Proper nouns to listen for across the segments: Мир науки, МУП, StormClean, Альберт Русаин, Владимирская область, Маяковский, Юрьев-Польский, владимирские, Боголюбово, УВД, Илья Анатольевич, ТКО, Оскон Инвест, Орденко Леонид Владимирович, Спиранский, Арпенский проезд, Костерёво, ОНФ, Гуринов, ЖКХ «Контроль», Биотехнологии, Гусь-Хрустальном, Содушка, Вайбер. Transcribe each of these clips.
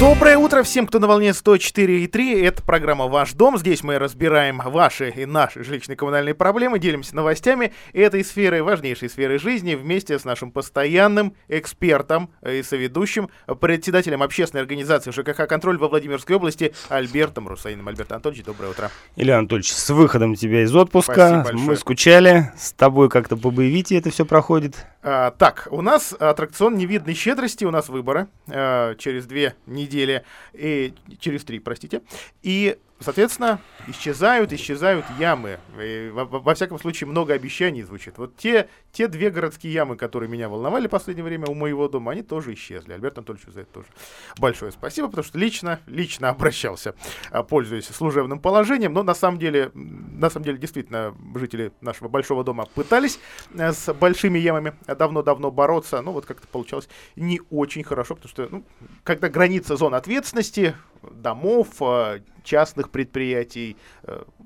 Доброе утро всем, кто на волне 104.3. Это программа «Ваш дом». Здесь мы разбираем ваши и наши жилищно-коммунальные проблемы, делимся новостями этой сферы, важнейшей сферы жизни, вместе с нашим постоянным экспертом и соведущим, председателем общественной организации ЖКХ «Контроль» во Владимирской области Альбертом Русаиным. Альберт Анатольевич, доброе утро. Илья Анатольевич, с выходом тебя из отпуска. Мы скучали, с тобой как-то по боевите это все проходит. Так, у нас аттракцион невиданной щедрости, у нас выборы через 2 недели, и через 3, простите, и, соответственно, исчезают ямы. И, во всяком случае, много обещаний звучит. Вот те 2 городские ямы, которые меня волновали в последнее время у моего дома, они тоже исчезли. Альберт Анатольевич, за это тоже большое спасибо, потому что лично обращался, пользуясь служебным положением. Но на самом деле, действительно, жители нашего большого дома пытались с большими ямами давно-давно бороться. Но вот как-то получалось не очень хорошо, потому что, когда граница зон ответственности домов, частных предприятий,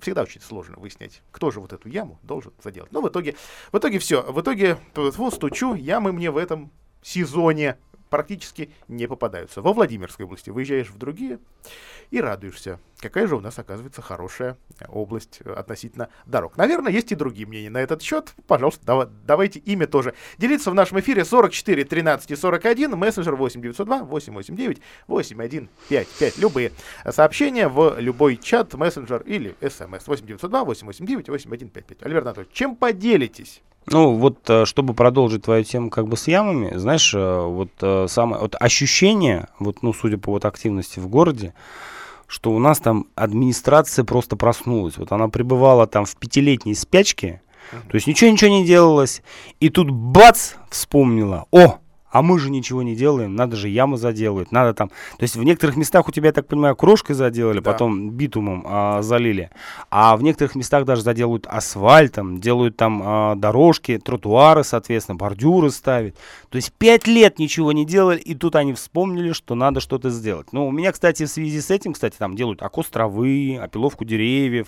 всегда очень сложно выяснять, кто же вот эту яму должен заделать. Но в итоге все. В итоге стучу, ямы мне в этом сезоне практически не попадаются. Во Владимирской области выезжаешь в другие и радуешься. Какая же у нас, оказывается, хорошая область относительно дорог. Наверное, есть и другие мнения на этот счет. Пожалуйста, давайте ими тоже делиться в нашем эфире. 44 13 и 41, мессенджер 8902 889 8155. Любые сообщения в любой чат, мессенджер или смс 8902 889 8155. Альберт Анатольевич, чем поделитесь? Чтобы продолжить твою тему с ямами, знаешь, ощущение, судя по активности в городе, что у нас там администрация просто проснулась. Вот она пребывала там в 5-летней спячке, то есть ничего не делалось, и тут бац, вспомнила, а мы же ничего не делаем, надо же ямы заделать, надо там... То есть в некоторых местах у тебя, я так понимаю, крошкой заделали, да. Потом битумом залили, а в некоторых местах даже заделают асфальтом, делают там дорожки, тротуары, соответственно, бордюры ставят. То есть 5 лет ничего не делали, и тут они вспомнили, что надо что-то сделать. У меня, кстати, в связи с этим, там делают окос травы, опиловку деревьев.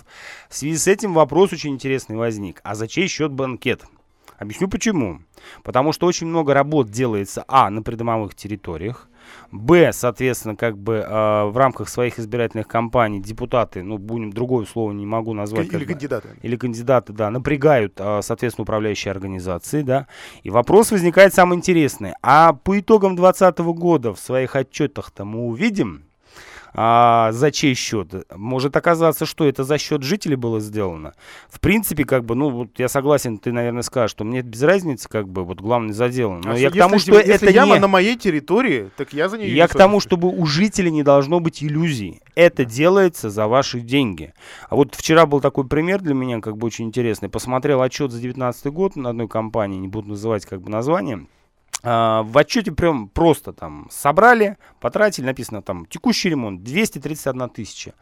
В связи с этим вопрос очень интересный возник. А за чей счет банкет? Объясню почему. Потому что очень много работ делается, на придомовых территориях, соответственно, в рамках своих избирательных кампаний депутаты, другое слово не могу назвать. Или кандидаты. Или кандидаты, да, напрягают, соответственно, управляющие организации, да. И вопрос возникает самый интересный. А по итогам 2020 года в своих отчетах-то мы увидим, за чей счет? Может оказаться, что это за счет жителей было сделано. В принципе, я согласен, ты, наверное, скажешь, что мне без разницы, главное заделано. Но я к тому, что если это яма на моей территории, так я за нее. Я к тому, чтобы у жителей не должно быть иллюзий. Это делается за ваши деньги. А вот вчера был такой пример для меня, очень интересный. Посмотрел отчет за 2019 год на одной компании, не буду называть название. В отчете прям просто собрали, потратили, написано текущий ремонт 231 тысяча.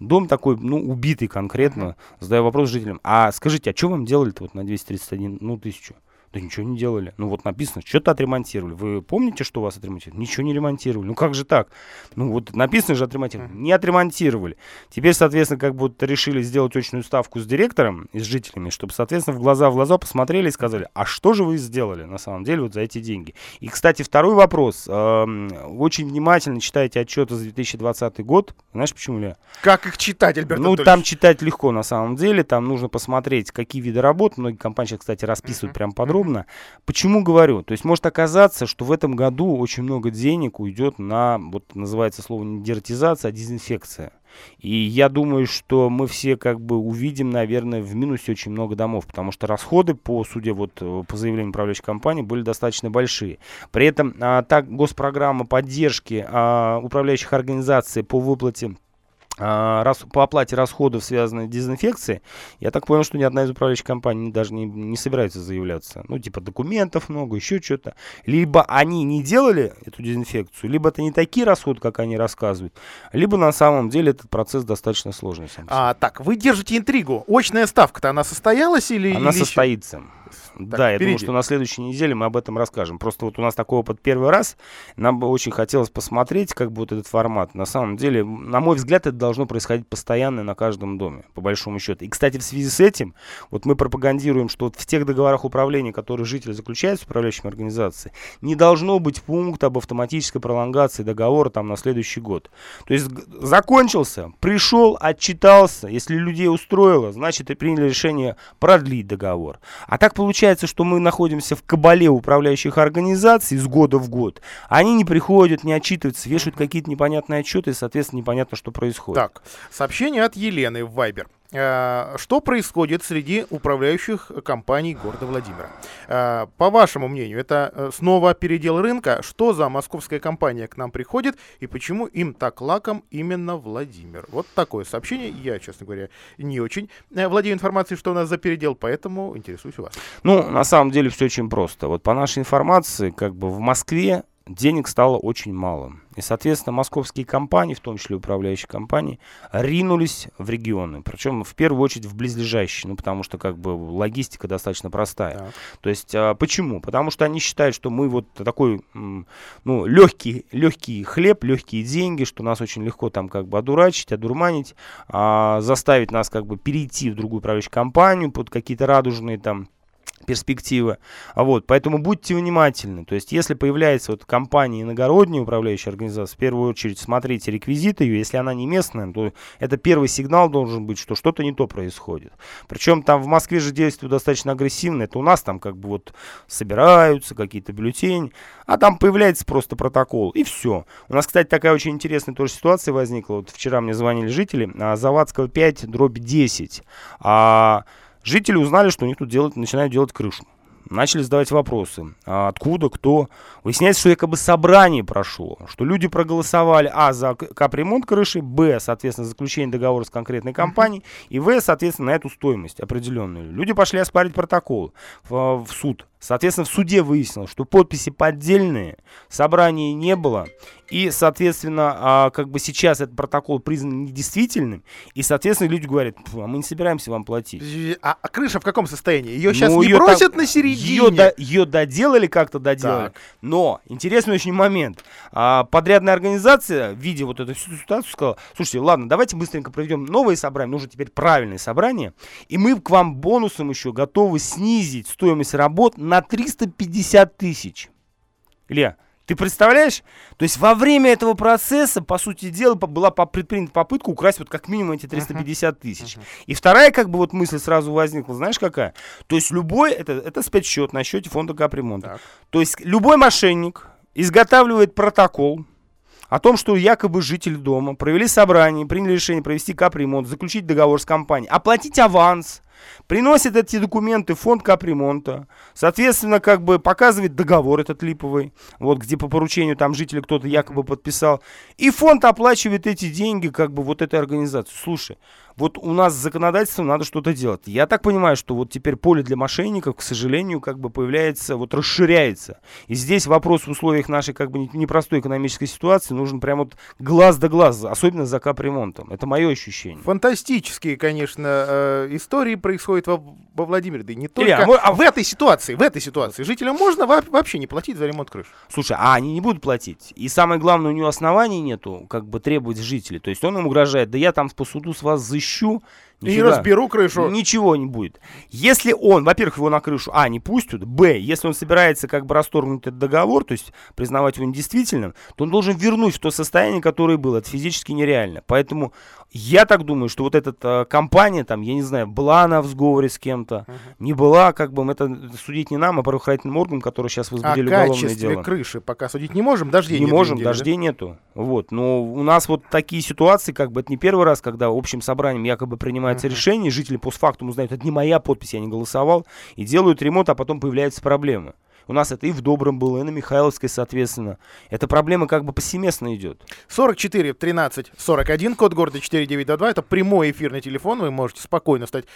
Дом такой, убитый конкретно. Задаю вопрос жителям, скажите, что вам делали-то на 231 тысячу? Да ничего не делали. Написано, что-то отремонтировали. Вы помните, что у вас отремонтировали? Ничего не ремонтировали. Как же так? Написано же отремонтировали. Не отремонтировали. Теперь, соответственно, решили сделать очную ставку с директором и с жителями, чтобы, соответственно, в глаза посмотрели и сказали, а что же вы сделали на самом деле за эти деньги? И, кстати, второй вопрос. Очень внимательно читайте отчеты за 2020 год. Знаешь, почему ли? Как их читать, Альберт Анатольевич? Там читать легко, на самом деле. Там нужно посмотреть, какие виды работ. Многие компании, кстати, расписывают прям подробно. Почему говорю? То есть может оказаться, что в этом году очень много денег уйдет на, называется слово не дертизация, а дезинфекция. И я думаю, что мы все увидим, наверное, в минусе очень много домов, потому что расходы, по заявлению управляющей компании, были достаточно большие. При этом госпрограмма поддержки управляющих организаций по выплате по оплате расходов, связанных с дезинфекцией, я так понял, что ни одна из управляющих компаний даже не собирается заявляться. Документов много, еще что-то. Либо они не делали эту дезинфекцию, либо это не такие расходы, как они рассказывают, либо на самом деле этот процесс достаточно сложный. Так, вы держите интригу. Очная ставка-то, она состоялась или... Она состоится. Так, да, впереди. Я думаю, что на следующей неделе мы об этом расскажем. Просто вот у нас такой опыт первый раз. Нам бы очень хотелось посмотреть, как будет этот формат. На самом деле, на мой взгляд, это должно происходить постоянно на каждом доме, по большому счету. И, кстати, в связи с этим, вот мы пропагандируем, что вот в тех договорах управления, которые жители заключают с управляющими организацией, не должно быть пункта об автоматической пролонгации договора там на следующий год. То есть закончился, пришел, отчитался. Если людей устроило, значит, и приняли решение продлить договор. А так получается, что мы находимся в кабале управляющих организаций из года в год. Они не приходят, не отчитываются, вешают какие-то непонятные отчеты, и, соответственно, непонятно, что происходит. Так, сообщение от Елены в Вайбер. Что происходит среди управляющих компаний города Владимира? По вашему мнению, это снова передел рынка? Что за московская компания к нам приходит и почему им так лаком именно Владимир? Вот такое сообщение. Я, честно говоря, не очень владею информацией, что у нас за передел, поэтому интересуюсь у вас. Ну, на самом деле все очень просто. Вот по нашей информации, как бы в Москве денег стало очень мало. И, соответственно, московские компании, в том числе управляющие компании, ринулись в регионы. Причем, в первую очередь, в близлежащие. Ну, потому что, как бы, логистика достаточно простая. Да. То есть, почему? Потому что они считают, что мы вот такой, ну, легкий хлеб, легкие деньги, что нас очень легко там, как бы, одурачить, одурманить, заставить нас, как бы, перейти в другую управляющую компанию под какие-то радужные там перспективы. Вот, поэтому будьте внимательны. То есть, если появляется вот компания иногородняя управляющая организация, в первую очередь смотрите реквизиты ее. Если она не местная, то это первый сигнал должен быть, что что-то не то происходит. Причем там в Москве же действуют достаточно агрессивно. Это у нас там как бы вот собираются какие-то бюллетени, а там появляется просто протокол и все. У нас, кстати, такая очень интересная тоже ситуация возникла. Вот вчера мне звонили жители Завадского 5/10. Жители узнали, что у них тут начинают делать крышу. Начали задавать вопросы. Откуда, кто. Выясняется, что якобы собрание прошло. Что люди проголосовали за капремонт крыши, соответственно, заключение договора с конкретной компанией, и соответственно, на эту стоимость определенную. Люди пошли оспарить протокол в суд. Соответственно, в суде выяснилось, что подписи поддельные, собраний не было. И, соответственно, как бы сейчас этот протокол признан недействительным. И, соответственно, люди говорят, а мы не собираемся вам платить. А крыша в каком состоянии? Ее сейчас не бросят на середине? Ее доделали, так. Но интересный очень момент. Подрядная организация, видя вот эту всю ситуацию, сказала, слушайте, ладно, давайте быстренько проведем новые собрания, нужно теперь правильные собрания. И мы к вам бонусом еще готовы снизить стоимость работ на 350 тысяч. Илья, ты представляешь? То есть во время этого процесса, по сути дела, была предпринята попытка украсть вот как минимум эти 350 тысяч. И вторая, как бы, вот мысль сразу возникла, знаешь какая? То есть любой, это спецсчет на счете фонда капремонта. Так. То есть любой мошенник изготавливает протокол о том, что якобы жители дома провели собрание, приняли решение провести капремонт, заключить договор с компанией, оплатить аванс. Приносит эти документы в фонд капремонта, соответственно, как бы показывает договор этот липовый, вот где по поручению там жителя кто-то якобы подписал, и фонд оплачивает эти деньги как бы вот этой организации. Слушай, вот у нас с законодательством надо что-то делать. Я так понимаю, что вот теперь поле для мошенников, к сожалению, как бы появляется, вот расширяется. И здесь вопрос в условиях нашей как бы непростой экономической ситуации нужен прям вот глаз да глаз, особенно за капремонтом. Это мое ощущение. Фантастические, конечно, истории происходят во Владимире, да и не только. А в этой ситуации жителям можно вообще не платить за ремонт крыши? Слушай, а они не будут платить. И самое главное, у него оснований нету, как бы требовать жителей. То есть он им угрожает, да я там по суду с вас защищу. И разберу крышу. Ничего не будет. Если он, во-первых, его на крышу не пустят, если он собирается как бы расторгнуть этот договор, то есть признавать его недействительным, то он должен вернуть в то состояние, которое было. Это физически нереально. Поэтому я так думаю, что вот эта компания, там, я не знаю, была она в сговоре с кем-то, не была, как бы, это судить не нам, а правоохранительным органам, которые сейчас возбудили уголовное дело. О качестве крыши пока судить не можем, дождей нету. Вот, но у нас вот такие ситуации, как бы, это не первый раз, когда общим собранием якобы принимается решение, жители постфактум узнают, это не моя подпись, я не голосовал, и делают ремонт, а потом появляются проблемы. У нас это и в Добром было, и на Михайловской, соответственно. Эта проблема как бы повсеместно идет. 44 13 41, код города 4922. Это прямой эфирный телефон. Вы можете спокойно стать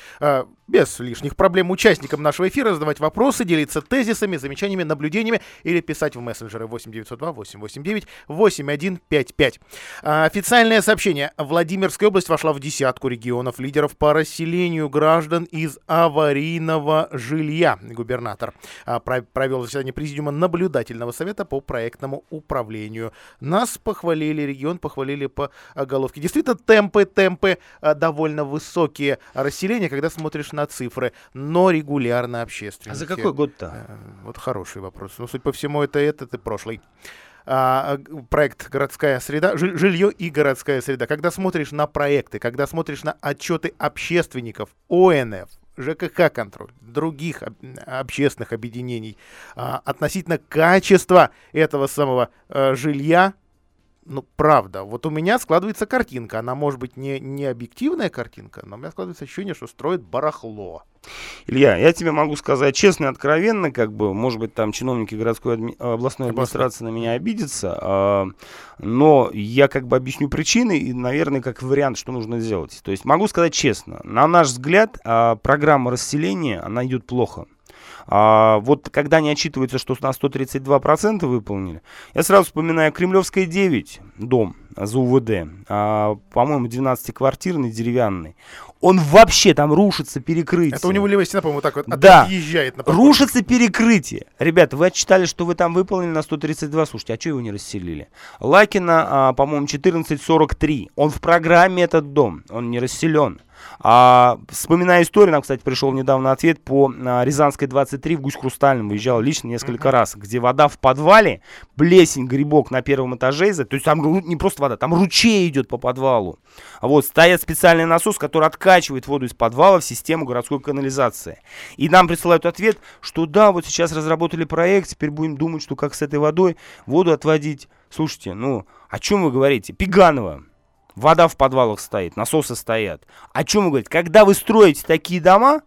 без лишних проблем участником нашего эфира, задавать вопросы, делиться тезисами, замечаниями, наблюдениями или писать в мессенджеры 8902 889 8155. Официальное сообщение. Владимирская область вошла в десятку регионов-лидеров по расселению граждан из аварийного жилья. Губернатор провел заседание президиума наблюдательного совета по проектному управлению. Нас похвалили, регион похвалили по головке. Действительно, темпы довольно высокие расселения, когда смотришь на цифры, но регулярно общественники. А за какой год-то? Вот хороший вопрос. Ну, судя по всему, это этот и прошлый. Проект «Городская среда», жилье и городская среда. Когда смотришь на проекты, когда смотришь на отчеты общественников, ОНФ, ЖКХ «Контроль», других общественных объединений относительно качества этого самого жилья, ну, правда, вот у меня складывается картинка. Она, может быть, не объективная картинка, но у меня складывается ощущение, что строят барахло. Илья, я тебе могу сказать честно и откровенно, как бы, может быть, там чиновники городской областной администрации на меня обидятся, но я как бы объясню причины и, наверное, как вариант, что нужно сделать. То есть могу сказать честно, на наш взгляд, программа расселения, она идет плохо. Вот когда они отчитываются, что на 132% выполнили, я сразу вспоминаю Кремлевская 9, дом за УВД, по-моему, 12-квартирный, деревянный. Он вообще там рушится, перекрытие. Это у него левая стена, по-моему, так вот отъезжает. Да, рушится перекрытие. Ребята, вы отчитали, что вы там выполнили на 132, слушайте, а что его не расселили? Лакина, по-моему, 1443, он в программе этот дом, он не расселен. Вспоминая историю, нам, кстати, пришел недавно ответ по Рязанской 23 в Гусь-Хрустальном. Выезжал лично несколько раз, где вода в подвале, плесень, грибок на первом этаже. То есть там не просто вода, там ручей идет по подвалу. Вот, стоит специальный насос, который откачивает воду из подвала в систему городской канализации. И нам присылают ответ, что да, вот сейчас разработали проект, теперь будем думать, что как с этой водой воду отводить. Слушайте, ну о чем вы говорите? Пеганова. Вода в подвалах стоит, насосы стоят. О чем вы говорите? Когда вы строите такие дома,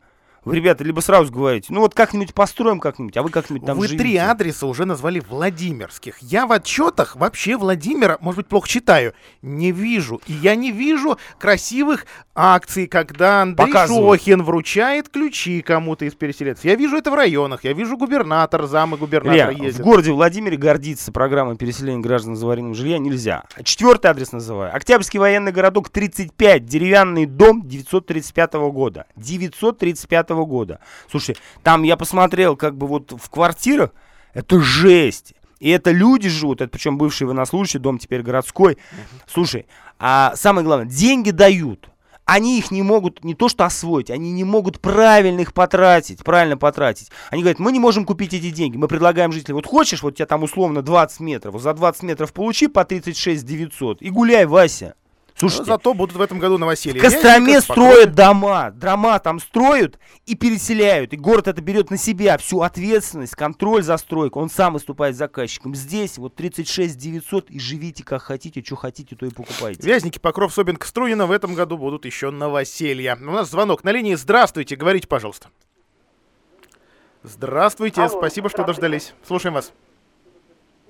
вы, ребята, либо сразу говорите, ну вот как-нибудь построим как-нибудь, а вы как-нибудь там вы живете. Вы три адреса уже назвали владимирских. Я в отчетах вообще Владимира, может быть, плохо читаю, не вижу. И я не вижу красивых акций, когда Андрей Шохин вручает ключи кому-то из переселенцев. Я вижу это в районах, я вижу губернатор, замы губернатора ездят. В городе Владимире гордиться программой переселения граждан из аварийного жилья нельзя. Четвертый адрес называю. Октябрьский военный городок, 35, деревянный дом 935 года. 935 года. Слушай, там я посмотрел, как бы вот в квартирах, это жесть. И это люди живут, это причем бывший военнослужащий, дом теперь городской. Слушай, а самое главное, деньги дают. Они их не могут не то что освоить, они не могут правильно их потратить, Они говорят, мы не можем купить эти деньги, мы предлагаем жителям, вот хочешь, вот у тебя там условно 20 метров, за 20 метров получи по 36 900 и гуляй, Вася. Слушайте, зато будут в этом году новоселье. В Костроме строят дома там строят и переселяют. И город это берет на себя всю ответственность, контроль за стройкой. Он сам выступает заказчиком. Здесь вот 36 900 и живите как хотите, что хотите, то и покупайте. Вязники, Покров, Собинка, Струнино в этом году будут еще новоселья. У нас звонок на линии. Здравствуйте, говорите, пожалуйста. Здравствуйте, алло, спасибо, что дождались. Слушаем вас.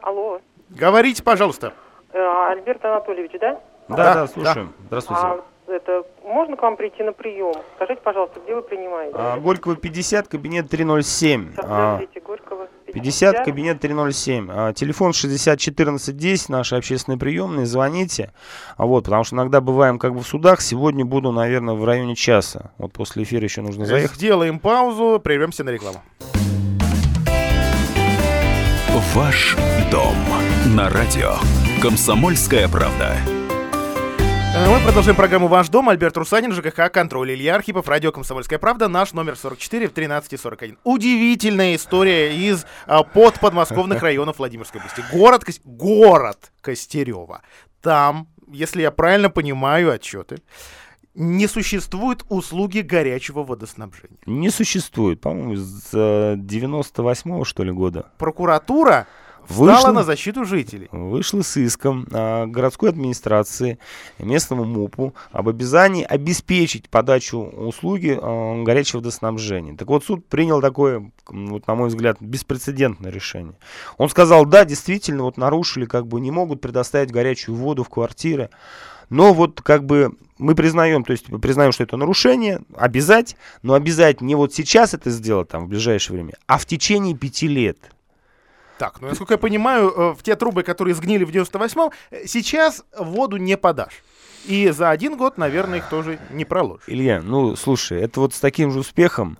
Алло. Говорите, пожалуйста. Альберт Анатольевич, да? Да, слушаем. Да. Здравствуйте. Можно к вам прийти на прием? Скажите, пожалуйста, где вы принимаете? Горького 50, кабинет 307. Подождите, Горького 50, кабинет 307. Телефон 60 14 10, наши общественные приемные, звоните. Вот, потому что иногда бываем как бы в судах. Сегодня буду, наверное, в районе часа. Вот после эфира еще нужно заехать. Сделаем паузу, прервемся на рекламу. Ваш дом на радио. Комсомольская правда. Мы продолжаем программу «Ваш дом». Альберт Русанин, ЖКХ «Контроль». Илья Архипов, радио «Комсомольская правда». Наш номер 44 в 13:41. Удивительная история из подмосковных районов Владимирской области. Город Костерёво. Там, если я правильно понимаю отчеты, не существует услуги горячего водоснабжения. Не существует. По-моему, с 98-го, что ли, года. Прокуратура Встала на защиту жителей. Вышла с иском городской администрации, местному МУПу об обязании обеспечить подачу услуги горячего водоснабжения. Так вот, суд принял такое, вот, на мой взгляд, беспрецедентное решение. Он сказал, да, действительно, вот нарушили, как бы не могут предоставить горячую воду в квартиры. Но вот как бы мы признаем, то есть признаем, что это нарушение, обязать, но обязать не вот сейчас это сделать, там, в ближайшее время, а в течение 5 лет. Так, ну, насколько я понимаю, в те трубы, которые сгнили в 98-м, сейчас воду не подашь. И за 1 год, наверное, их тоже не проложишь. Илья, ну, слушай, это вот с таким же успехом,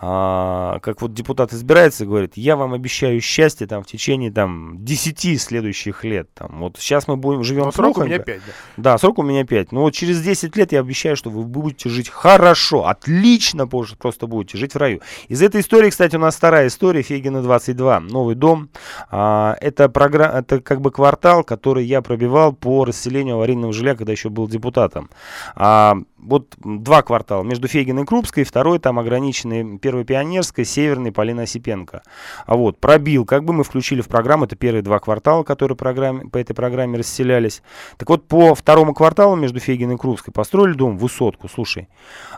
как вот депутат избирается и говорит, я вам обещаю счастье там в течение там 10 следующих лет. Там, вот сейчас мы будем живем с срок у меня 5. Да, срок у меня 5. Но вот через 10 лет я обещаю, что вы будете жить хорошо, отлично, просто будете жить в раю. Из этой истории, кстати, у нас вторая история, Фегина 22, новый дом. Это как бы квартал, который я пробивал по расселению аварийного жилья, когда еще был депутатом. Вот 2 квартала между Фегиной и Крупской, второй там ограниченный Первой Пионерской, Северной, Полина Осипенко. Вот, пробил, как бы мы включили в программу, это первые 2 квартала, которые по этой программе расселялись. Так вот, по 2-му кварталу между Фегиной и Крупской построили дом, высотку, слушай.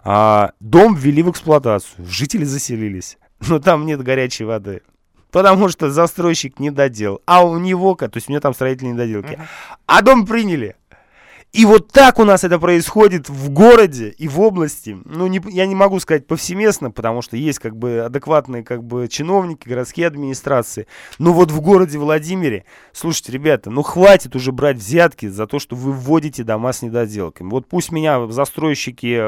Дом ввели в эксплуатацию, жители заселились, но там нет горячей воды. Потому что застройщик не доделал. А у него, то есть у меня там строители недоделки. А дом приняли. И вот так у нас это происходит в городе и в области. Ну, я не могу сказать повсеместно, потому что есть как бы адекватные как бы чиновники, городские администрации. Но вот в городе Владимире, слушайте, ребята, ну хватит уже брать взятки за то, что вы вводите дома с недоделками. Вот пусть меня застройщики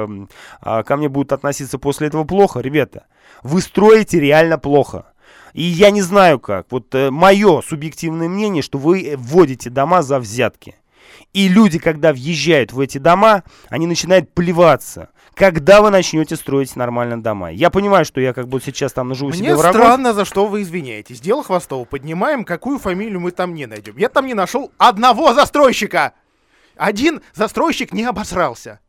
ко мне будут относиться после этого плохо. Ребята, вы строите реально плохо. И я не знаю как. Вот мое субъективное мнение, что вы вводите дома за взятки. И люди, когда въезжают в эти дома, они начинают плеваться. Когда вы начнете строить нормально дома? Я понимаю, что я как бы сейчас там наживу себе врагов. Мне странно, за что вы извиняетесь. Дело Хвостова поднимаем, какую фамилию мы там не найдем. Я там не нашел одного застройщика. 1 застройщик не обосрался.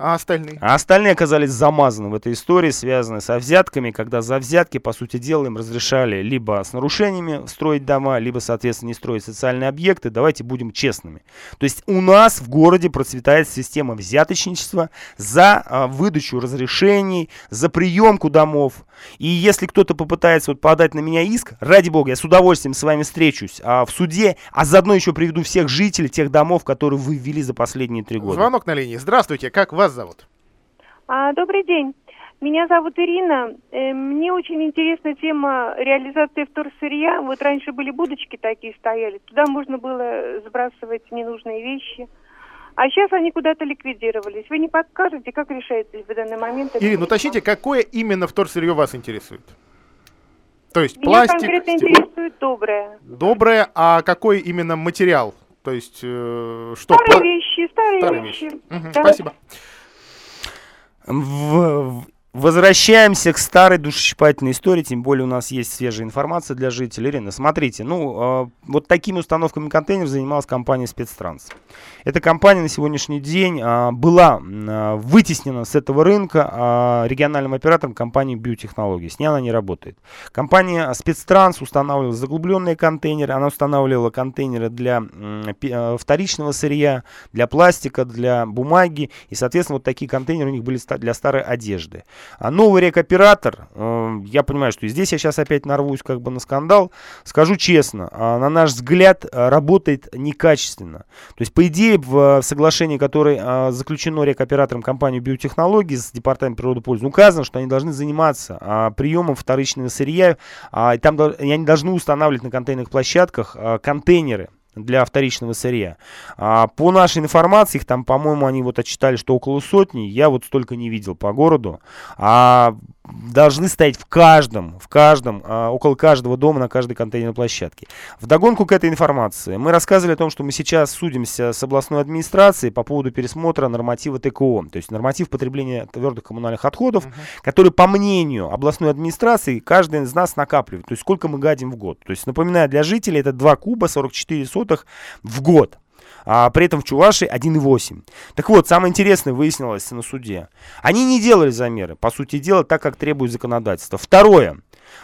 А остальные? А остальные оказались замазаны в этой истории, связанной со взятками, когда за взятки, по сути дела, им разрешали либо с нарушениями строить дома, либо, соответственно, не строить социальные объекты. Давайте будем честными. То есть у нас в городе процветает система взяточничества за выдачу разрешений, за приемку домов. И если кто-то попытается вот подать на меня иск, ради бога, я с удовольствием с вами встречусь в суде, а заодно еще приведу всех жителей тех домов, которые вы ввели за последние 3 года. Звонок на линии. Здравствуйте, как вас зовут? Добрый день. Меня зовут Ирина. Мне очень интересна тема реализации вторсырья. Вот раньше были будочки такие стояли. Туда можно было сбрасывать ненужные вещи. А сейчас они куда-то ликвидировались. Вы не подскажете, как решается в данный момент? Ирина, уточните, какое именно вторсырье вас интересует? То есть меня пластик... Меня конкретно интересует доброе. Доброе, а какой именно материал? То есть что? Старые вещи. Угу, да. Спасибо. Возвращаемся к старой душещипательной истории, тем более у нас есть свежая информация для жителей. Ирина, смотрите, вот такими установками контейнеров занималась компания «Спецтранс». Эта компания на сегодняшний день была вытеснена с этого рынка региональным оператором компании «Биотехнологии». С ней она не работает. Компания «Спецтранс» устанавливала заглубленные контейнеры, она устанавливала контейнеры для вторичного сырья, для пластика, для бумаги. И, соответственно, вот такие контейнеры у них были для старой одежды. А новый рекоператор, я понимаю, что и здесь я сейчас опять нарвусь как бы на скандал. Скажу честно, на наш взгляд, работает некачественно. То есть, по идее, в соглашении, которое заключено рекоператором компании «Биотехнологии» с департаментом природопользы, указано, что они должны заниматься приемом вторичного сырья. И там они должны устанавливать на контейнерных площадках контейнеры для вторичного сырья. По нашей информации, их там, по-моему, они вот отчитали, что около 100. Я вот столько не видел по городу. Должны стоять около каждого дома, на каждой контейнерной площадке. Вдогонку к этой информации мы рассказывали о том, что мы сейчас судимся с областной администрацией по поводу пересмотра норматива ТКО, то есть норматив потребления твердых коммунальных отходов, который, по мнению областной администрации, каждый из нас накапливает, то есть сколько мы гадим в год. То есть, напоминаю, для жителей это 2 куба 44 сотых в год. При этом в Чувашии 1,8. Так вот, самое интересное выяснилось на суде. Они не делали замеры, по сути дела, так, как требует законодательство. Второе.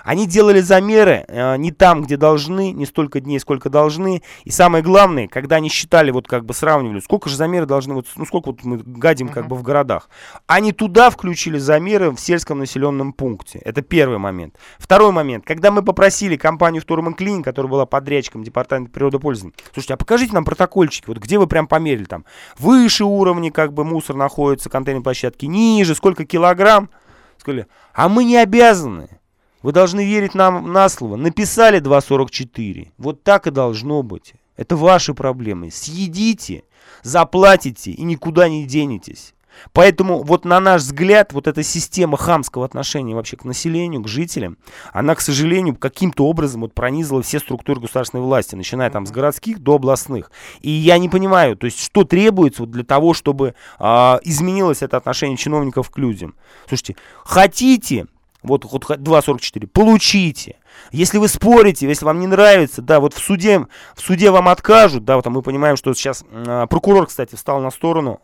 Они делали замеры не там, где должны, не столько дней, сколько должны. И самое главное, когда они считали, вот как бы сравнивали, сколько же замеры должны, вот, ну сколько вот мы гадим как бы в городах. Они туда включили замеры в сельском населенном пункте. Это первый момент. Второй момент. Когда мы попросили компанию StormClean, которая была подрядчиком департамента природопользования, слушайте, а покажите нам протокольчики, вот где вы прям померили там, выше уровня как бы мусор находится, контейнерной площадки, ниже, сколько килограмм. Сказали, а мы не обязаны. Вы должны верить нам на слово. Написали 2.44. Вот так и должно быть. Это ваши проблемы. Съедите, заплатите и никуда не денетесь. Поэтому вот на наш взгляд, вот эта система хамского отношения вообще к населению, к жителям, она, к сожалению, каким-то образом вот пронизала все структуры государственной власти, начиная там с городских до областных. И я не понимаю, то есть что требуется вот для того, чтобы изменилось это отношение чиновников к людям. Слушайте, хотите... Вот, 2.44. Получите. Если вы спорите, если вам не нравится, да, вот в суде вам откажут, да, вот мы понимаем, что сейчас прокурор, кстати, встал на сторону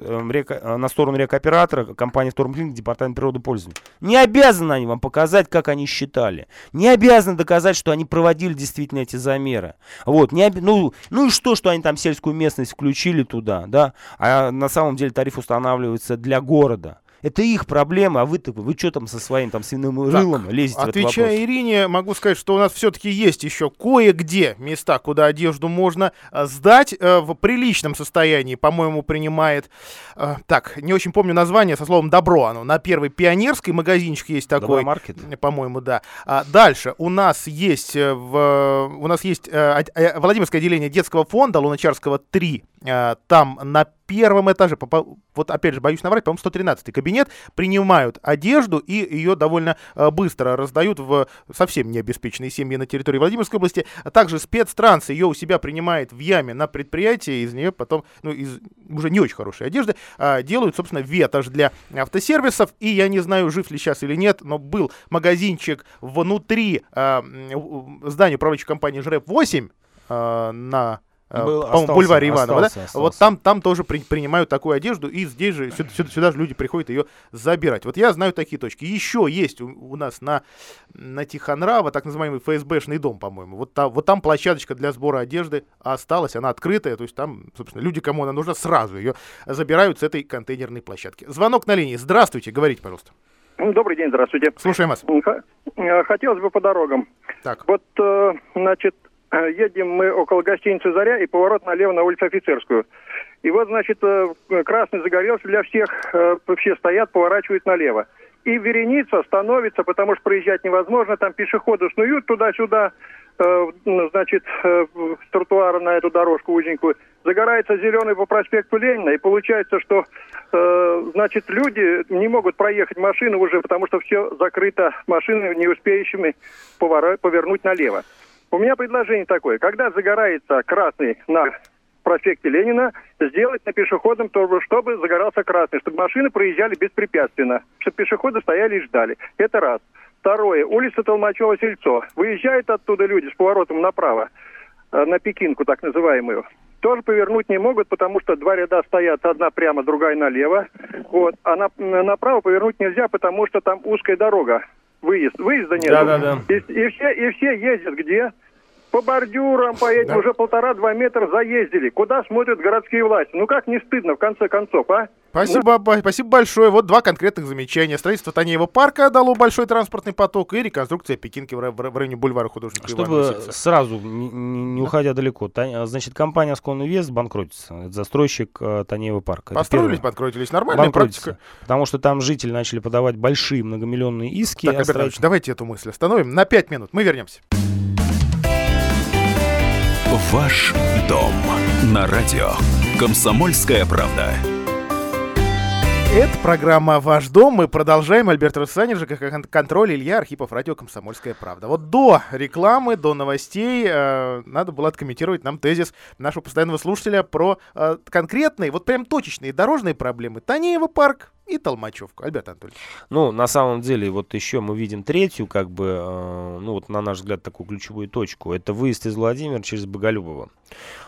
рекооператора компании StormClean, департамент природопользования. Не обязаны они вам показать, как они считали. Не обязаны доказать, что они проводили действительно эти замеры. Вот, ну и что они там сельскую местность включили туда, да, а на самом деле тариф устанавливается для города. Это их проблема, а вы что там со своим там свиным рылом лезете в этот вопрос? Отвечая Ирине, могу сказать, что у нас все-таки есть еще кое-где места, куда одежду можно сдать в приличном состоянии. По-моему, принимает, не очень помню название, со словом «добро» оно. На Первой Пионерской магазинчик есть такой. Добромаркет? По-моему, да. Дальше у нас есть Владимирское отделение детского фонда Луначарского 3. Там на первом этаже, вот опять же, боюсь наврать, по-моему, 113-й кабинет, принимают одежду и ее довольно быстро раздают в совсем необеспеченные семьи на территории Владимирской области. А также Спецтранс ее у себя принимает в яме на предприятии, из нее потом, из уже не очень хорошей одежды, делают, собственно, ветошь для автосервисов. И я не знаю, жив ли сейчас или нет, но был магазинчик внутри здания управляющей компании ЖРЭП-8 на... по-моему, бульваре Иванова, остался. Вот там тоже принимают такую одежду, и здесь же, сюда же люди приходят ее забирать. Вот я знаю такие точки. Еще есть у нас на Тихонрава так называемый ФСБшный дом, по-моему. Вот там площадочка для сбора одежды осталась, она открытая, то есть там, собственно, люди, кому она нужна, сразу ее забирают с этой контейнерной площадки. Звонок на линии. Здравствуйте, говорите, пожалуйста. Добрый день, здравствуйте. Слушаем вас. Хотелось бы по дорогам. Так. Вот, значит... Едем мы около гостиницы «Заря» и поворот налево на улицу Офицерскую. И вот, значит, красный загорелся для всех, все стоят, поворачивают налево. И вереница становится, потому что проезжать невозможно, там пешеходы снуют туда-сюда, значит, с тротуара на эту дорожку узенькую. Загорается зеленый по проспекту Ленина, и получается, что, значит, люди не могут проехать машины уже, потому что все закрыто машинами, не успеющими повернуть налево. У меня предложение такое. Когда загорается красный на проспекте Ленина, сделать на пешеходном, чтобы загорался красный, чтобы машины проезжали беспрепятственно, чтобы пешеходы стояли и ждали. Это раз. Второе. Улица Толмачева-Сельцо. Выезжают оттуда люди с поворотом направо, на Пекинку так называемую. Тоже повернуть не могут, потому что два ряда стоят, одна прямо, другая налево. Вот. А направо повернуть нельзя, потому что там узкая дорога. Выезда нет. Да. И все ездят где? По бордюрам поедем, да. Уже 1,5-2 метра заездили. Куда смотрят городские власти? Ну как не стыдно, в конце концов, а? Спасибо большое. Вот два конкретных замечания. Строительство Танеева парка дало большой транспортный поток и реконструкция Пекинки в районе бульвара художника Иванова. Чтобы сразу, не уходя далеко, значит, компания «Оскон Инвест» банкротится. Это застройщик Танеева парка. Построились, банкротились. Нормальная практика. Потому что там жители начали подавать большие многомиллионные иски. Так, Альберт, давайте эту мысль остановим. На 5 минут мы вернемся. Ваш дом на радио. «Комсомольская правда». Это программа «Ваш дом». Мы продолжаем. Альберт Русаин, ЖКХ «Контроль», Илья Архипов, радио «Комсомольская правда». Вот до рекламы, до новостей надо было откомментировать нам тезис нашего постоянного слушателя про конкретные, вот прям точечные дорожные проблемы. Танеева парк. и Толмачевку. Альберт Анатольевич. Ну, на самом деле, вот еще мы видим третью, как бы, ну, вот на наш взгляд, такую ключевую точку. Это выезд из Владимира через Боголюбово.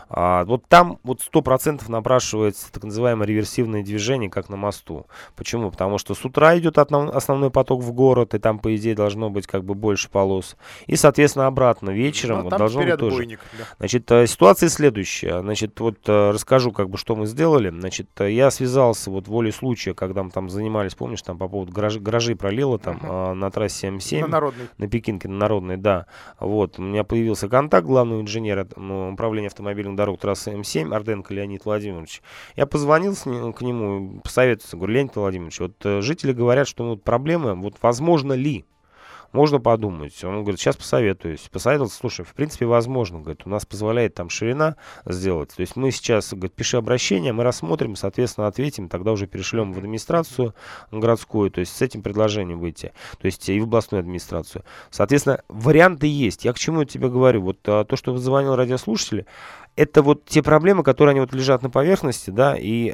Вот там вот 100% напрашивается так называемое реверсивное движение, как на мосту. Почему? Потому что с утра идет основной поток в город, и там, по идее, должно быть как бы больше полос. И, соответственно, обратно вечером вот, должно быть отбойник, тоже. Да. Значит, ситуация следующая. Значит, вот расскажу, как бы, что мы сделали. Значит, я связался вот волей случая, когда мы там занимались, помнишь, там по поводу гаражей пролила там на трассе М7. На Народной. На Пекинке, на Народной, да. Вот, у меня появился контакт главного инженера управления автомобильных дорог трассы М7, Орденко Леонид Владимирович. Я позвонил к нему, посоветовался, говорю: Леонид Владимирович, вот жители говорят, что вот проблемы, вот возможно ли? Можно подумать. Он говорит: сейчас посоветуюсь. Посоветовался: слушай, в принципе, возможно. Говорит, у нас позволяет там ширина сделать. То есть мы сейчас, говорит, пиши обращение, мы рассмотрим, соответственно, ответим, тогда уже перешлем в администрацию городскую, то есть с этим предложением выйти, то есть и в областную администрацию. Соответственно, варианты есть. Я к чему тебе говорю? Вот то, что звонил радиослушатели, это вот те проблемы, которые они вот лежат на поверхности, да, и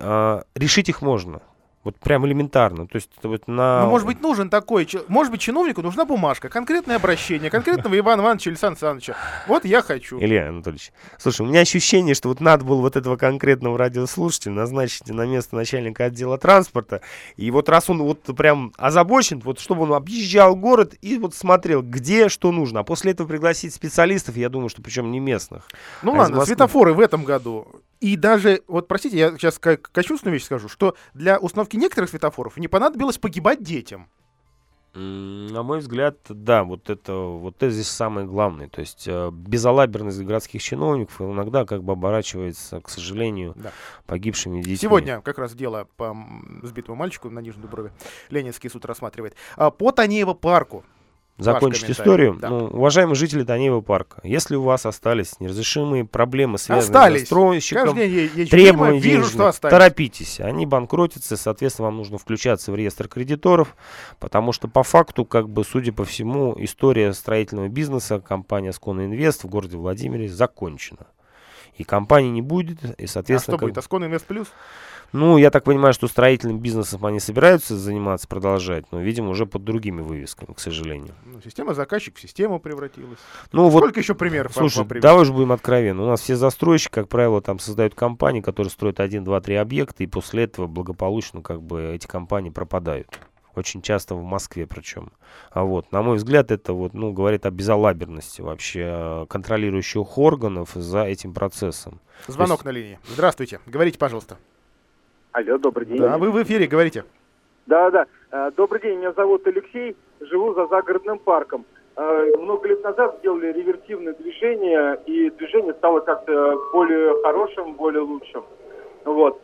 решить их можно. Вот прям элементарно. То есть, вот на... Ну, может быть, нужен такой... Может быть, чиновнику нужна бумажка, конкретное обращение, конкретного Ивана Ивановича или Александра Александровича. Вот я хочу. Илья Анатольевич, слушай, у меня ощущение, что вот надо было вот этого конкретного радиослушателя назначить на место начальника отдела транспорта. И вот раз он вот прям озабочен, вот чтобы он объезжал город и вот смотрел, где что нужно. А после этого пригласить специалистов, я думаю, что причем не местных. Ну ладно, светофоры в этом году... И даже, вот простите, я сейчас кощунственную вещь скажу, что для установки некоторых светофоров не понадобилось погибать детям. На мой взгляд, да, вот это здесь самое главное. То есть безалаберность городских чиновников иногда как бы оборачивается, к сожалению, да, погибшими детьми. Сегодня как раз дело по сбитому мальчику на Нижней Дуброве Ленинский суд рассматривает. По Танеево парку. Закончить историю. Да. Ну, уважаемые жители Танеева парка, если у вас остались неразрешимые проблемы, связанные с застройщиком, требования денежных, торопитесь. Они банкротятся, соответственно, вам нужно включаться в реестр кредиторов, потому что по факту, как бы, судя по всему, история строительного бизнеса компания Skona Invest в городе Владимире закончена. И компании не будет, и, соответственно... А что будет? Оскон Инвест плюс? Ну, я так понимаю, что строительным бизнесом они собираются заниматься, продолжать, но, видимо, уже под другими вывесками, к сожалению. Ну, система заказчик в систему превратилась. Ну, сколько еще примеров? Слушай, давай же будем откровенны. У нас все застройщики, как правило, там создают компании, которые строят 1, 2, 3 объекта, и после этого благополучно, как бы, эти компании пропадают. Очень часто в Москве причем. А вот, на мой взгляд, это вот, ну, говорит о безалаберности вообще контролирующих органов за этим процессом. Звонок на линии. Здравствуйте. Говорите, пожалуйста. Алло, добрый день. Да, вы в эфире, говорите. Да. Добрый день, меня зовут Алексей, живу за загородным парком. Много лет назад сделали реверсивное движение, и движение стало как-то более хорошим, более лучшим. Вот.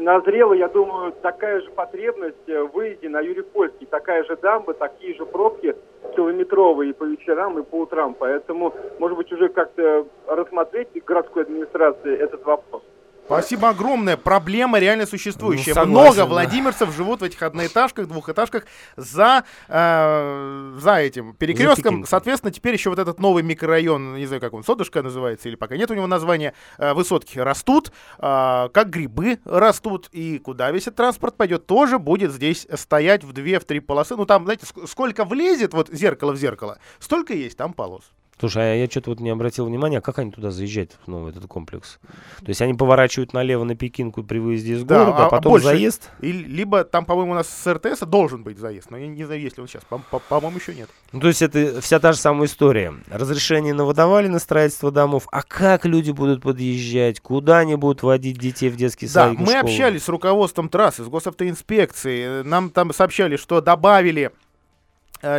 Назрела, я думаю, такая же потребность в выезде на Юрьев-Польский. Такая же дамба, такие же пробки километровые и по вечерам, и по утрам. Поэтому, может быть, уже как-то рассмотреть городской администрации этот вопрос. Спасибо огромное. Проблема реально существующая. Ну, много владимирцев живут в этих одноэтажках, двухэтажках за этим перекрестком. Соответственно, теперь еще вот этот новый микрорайон, не знаю, как он, Содушка называется, или пока нет у него названия, высотки растут, как грибы растут. И куда весь этот транспорт пойдет, тоже будет здесь стоять в 2-3 полосы. Ну, там, знаете, сколько влезет, вот зеркало в зеркало, столько есть там полос. Слушай, а я что-то вот не обратил внимания, а как они туда заезжают, в новый этот комплекс? То есть они поворачивают налево на Пекинку при выезде из города, да, а потом больше, заезд? Либо там, по-моему, у нас с РТС должен быть заезд, но я не знаю, есть ли он сейчас, по-моему, еще нет. Ну, то есть это вся та же самая история. Разрешение наводавали на строительство домов, а как люди будут подъезжать, куда они будут водить детей в детский садик? Да, мы общались с руководством трассы, с госавтоинспекцией, нам там сообщали, что добавили...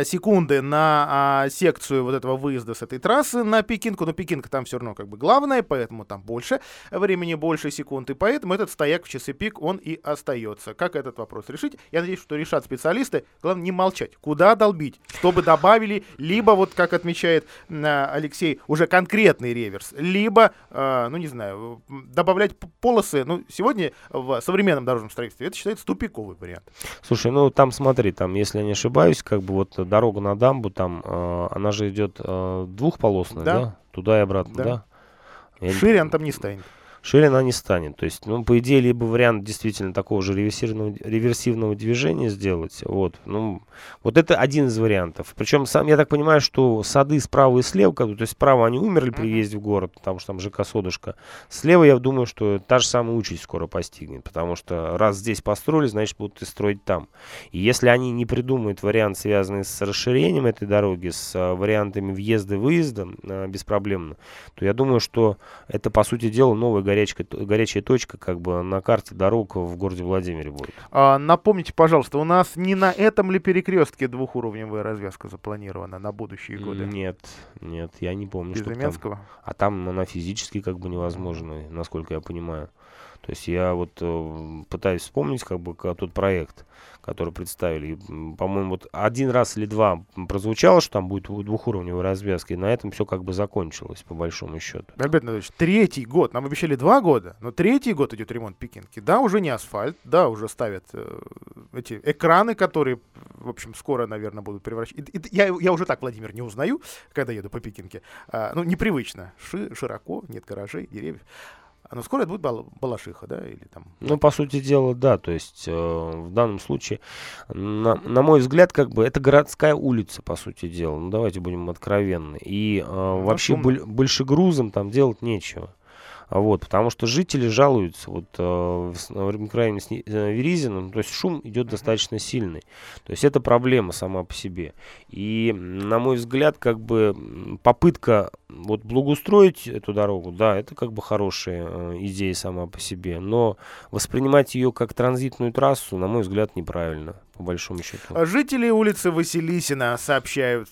секунды на секцию вот этого выезда с этой трассы на Пекинку, но Пекинка там все равно как бы главная, поэтому там больше времени, больше секунд, и поэтому этот стояк в часы пик, он и остается. Как этот вопрос решить? Я надеюсь, что решат специалисты. Главное не молчать. Куда долбить? Чтобы добавили либо, вот как отмечает Алексей, уже конкретный реверс, либо, ну не знаю, добавлять полосы. Ну, сегодня в современном дорожном строительстве это считается тупиковый вариант. Слушай, ну там смотри, там, если я не ошибаюсь, как бы вот дорога на дамбу, там, она же идет двухполосная, да? Туда и обратно, да? Шире она там не станет. шире она не станет. То есть, ну, по идее, либо вариант действительно такого же реверсивного движения сделать. Вот, ну, вот это один из вариантов. Причем, сам, я так понимаю, что сады справа и слева, то есть справа они умерли при въезде в город, потому что там ЖК «Содушка». Слева, я думаю, что та же самая участь скоро постигнет, потому что раз здесь построили, значит, будут и строить там. И если они не придумают вариант, связанный с расширением этой дороги, с вариантами въезда и выезда беспроблемно, то я думаю, что это, по сути дела, новая горячая точка как бы на карте дорог в городе Владимире будет. Напомните, пожалуйста, у нас не на этом ли перекрестке двухуровневая развязка запланирована на будущие годы? Нет, я не помню. Без Именского? А там она физически как бы невозможна, насколько я понимаю. То есть я вот пытаюсь вспомнить как бы тот проект, который представили. И, по-моему, вот один раз или два прозвучало, что там будет двухуровневая развязка, и на этом все как бы закончилось, по большому счету. Альберт Анатольевич, 3-й год, нам обещали 2 года, но 3-й год идет ремонт Пекинки. Да, уже не асфальт, да, уже ставят эти экраны, которые, в общем, скоро, наверное, будут превращать. Я уже так, Владимир, не узнаю, когда еду по Пекинке. Ну, непривычно. Широко, нет гаражей, деревьев. Но скоро это будет Балашиха, да? Или там... Ну, по сути дела, да. То есть в данном случае, на мой взгляд, как бы это городская улица, по сути дела. Ну, давайте будем откровенны. И вообще большегрузом там делать нечего. Вот, потому что жители жалуются вот, в микрорайоне с Веризином, то есть шум идет достаточно сильный. То есть это проблема сама по себе. И, на мой взгляд, как бы попытка вот, благоустроить эту дорогу, да, это как бы хорошая идея сама по себе. Но воспринимать ее как транзитную трассу, на мой взгляд, неправильно, по большому счету. Жители улицы Василисина сообщают: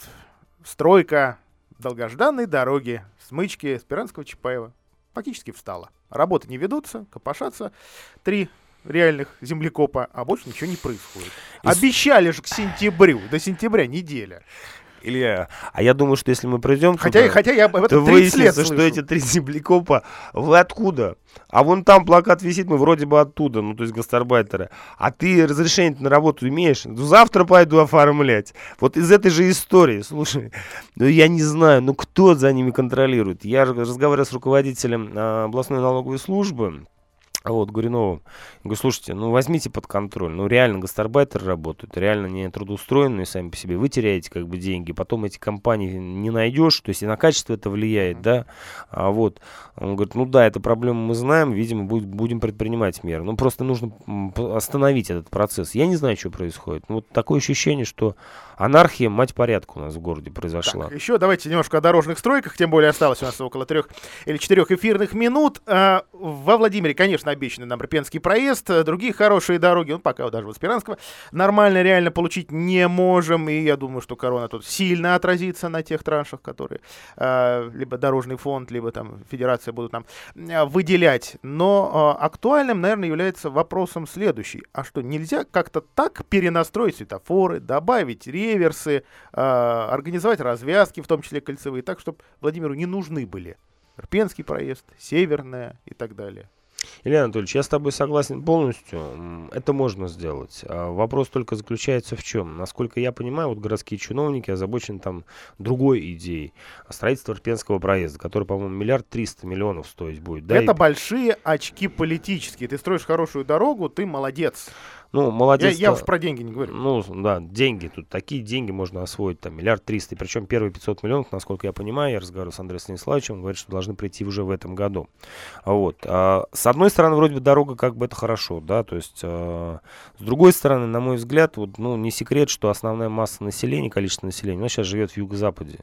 стройка долгожданной дороги Смычки Спиранского-Чапаева фактически встала. Работы не ведутся, копошатся. 3 реальных землекопа, а больше ничего не происходит. Обещали же к сентябрю. До сентября неделя. Илья, а я думаю, что если мы придем туда, хотя я об этом 30 лет слышу. Что эти 3 землекопа, вы откуда? А вон там плакат висит, мы вроде бы оттуда, ну, то есть гастарбайтеры. А ты разрешение на работу имеешь? Ну, завтра пойду оформлять. Вот из этой же истории, слушай, ну, я не знаю, ну, кто за ними контролирует? Я разговаривал с руководителем областной налоговой службы, вот, Гуриновым. Говорю, слушайте, ну возьмите под контроль. Ну реально гастарбайтеры работают, реально не трудоустроенные сами по себе. Вы теряете как бы деньги, потом эти компании не найдешь, то есть и на качество это влияет, да. А вот, он говорит, ну да, эту проблему мы знаем, видимо, будем предпринимать меры. Ну просто нужно остановить этот процесс. Я не знаю, что происходит. Ну, вот такое ощущение, что анархия, мать порядка у нас в городе произошла. Так, еще давайте немножко о дорожных стройках, тем более осталось у нас около 3 или 4 эфирных минут. Во Владимире, конечно, обещанный нам Репенский проезд, другие хорошие дороги, ну, пока вот даже вот Спиранского нормально реально получить не можем, и я думаю, что корона тут сильно отразится на тех траншах, которые либо дорожный фонд, либо там федерация будут нам выделять. Но актуальным, наверное, является вопросом следующий. А что, нельзя как-то так перенастроить светофоры, добавить реверсы, организовать развязки, в том числе кольцевые, так, чтобы Владимиру не нужны были Арпенский проезд, Северная и так далее? Илья Анатольевич, я с тобой согласен полностью, это можно сделать. Вопрос только заключается в чем? Насколько я понимаю, вот городские чиновники озабочены там другой идеей. Строительство Репенского проезда, который, по-моему, 1 300 000 000 стоить будет. Да? Это и... большие очки политические. Ты строишь хорошую дорогу, ты молодец. Ну, молодец. Я уж про деньги не говорю. Ну, да, деньги. Тут такие деньги можно освоить, там, 1 300 000 000. Причем первые 500 миллионов, насколько я понимаю, я разговаривал с Андреем Станиславовичем, он говорит, что должны прийти уже в этом году. Вот. С одной стороны, вроде бы дорога, как бы это хорошо, да, то есть, с другой стороны, на мой взгляд, вот, ну, не секрет, что основная масса населения, количество населения, оно сейчас живет в юго-западе.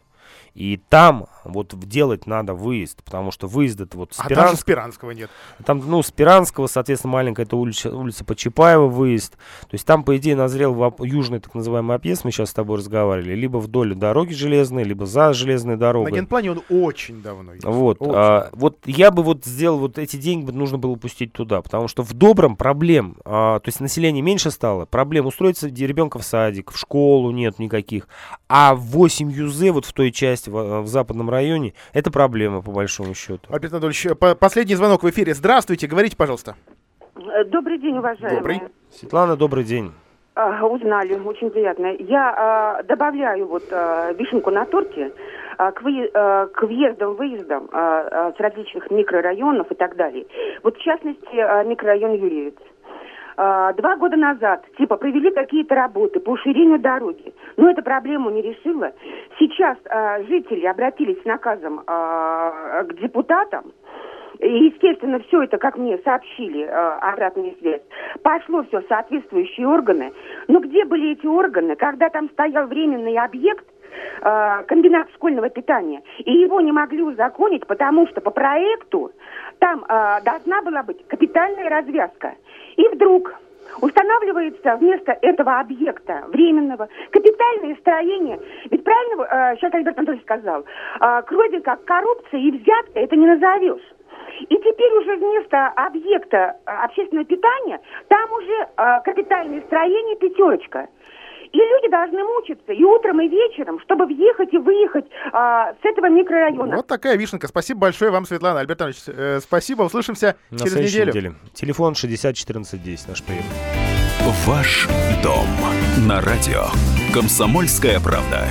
И там вот делать надо выезд, потому что выезд это вот Спиранского. А там же Спиранского нет. Там, ну, Спиранского, соответственно, маленькая это улица по Чапаева выезд. То есть там, по идее, назрел южный так называемый объезд, мы сейчас с тобой разговаривали, либо вдоль дороги железной, либо за железной дорогой. На генплане он очень давно есть. Вот, очень. Вот я бы вот сделал, вот эти деньги нужно было пустить туда, потому что в Добром проблем, то есть население меньше стало, проблем устроиться ребенка в садик, в школу нет никаких, а 8 ЮЗ вот в той части, в западном районе, это проблема, по большому счету. Альберт Анатольевич, последний звонок в эфире. Здравствуйте, говорите, пожалуйста. Добрый день, уважаемые. Добрый. Светлана, добрый день. Узнали, очень приятно. Я добавляю вот вишенку на торте. к въездам-выездам с различных микрорайонов и так далее. Вот в частности микрорайон Юревец. 2 года назад, провели какие-то работы по уширению дороги, но эта проблема не решила. Сейчас жители обратились с наказом к депутатам, и, естественно, все это, как мне сообщили, обратная связь, пошло все в соответствующие органы. Но где были эти органы, когда там стоял временный объект, комбинат школьного питания, и его не могли узаконить, потому что по проекту там должна была быть капитальная развязка. И вдруг устанавливается вместо этого объекта временного капитальное строение. Ведь правильно сейчас Альберт Анатольевич сказал, крови как коррупция и взятка это не назовешь. И теперь уже вместо объекта общественного питания там уже капитальное строение «Пятерочка». И люди должны мучиться и утром, и вечером, чтобы въехать и выехать с этого микрорайона. Вот такая вишенка. Спасибо большое вам, Светлана. Альберт Ильич, спасибо. Услышимся на через неделю. Неделе. Телефон 601410. Наш прием. Ваш дом на радио. Комсомольская правда.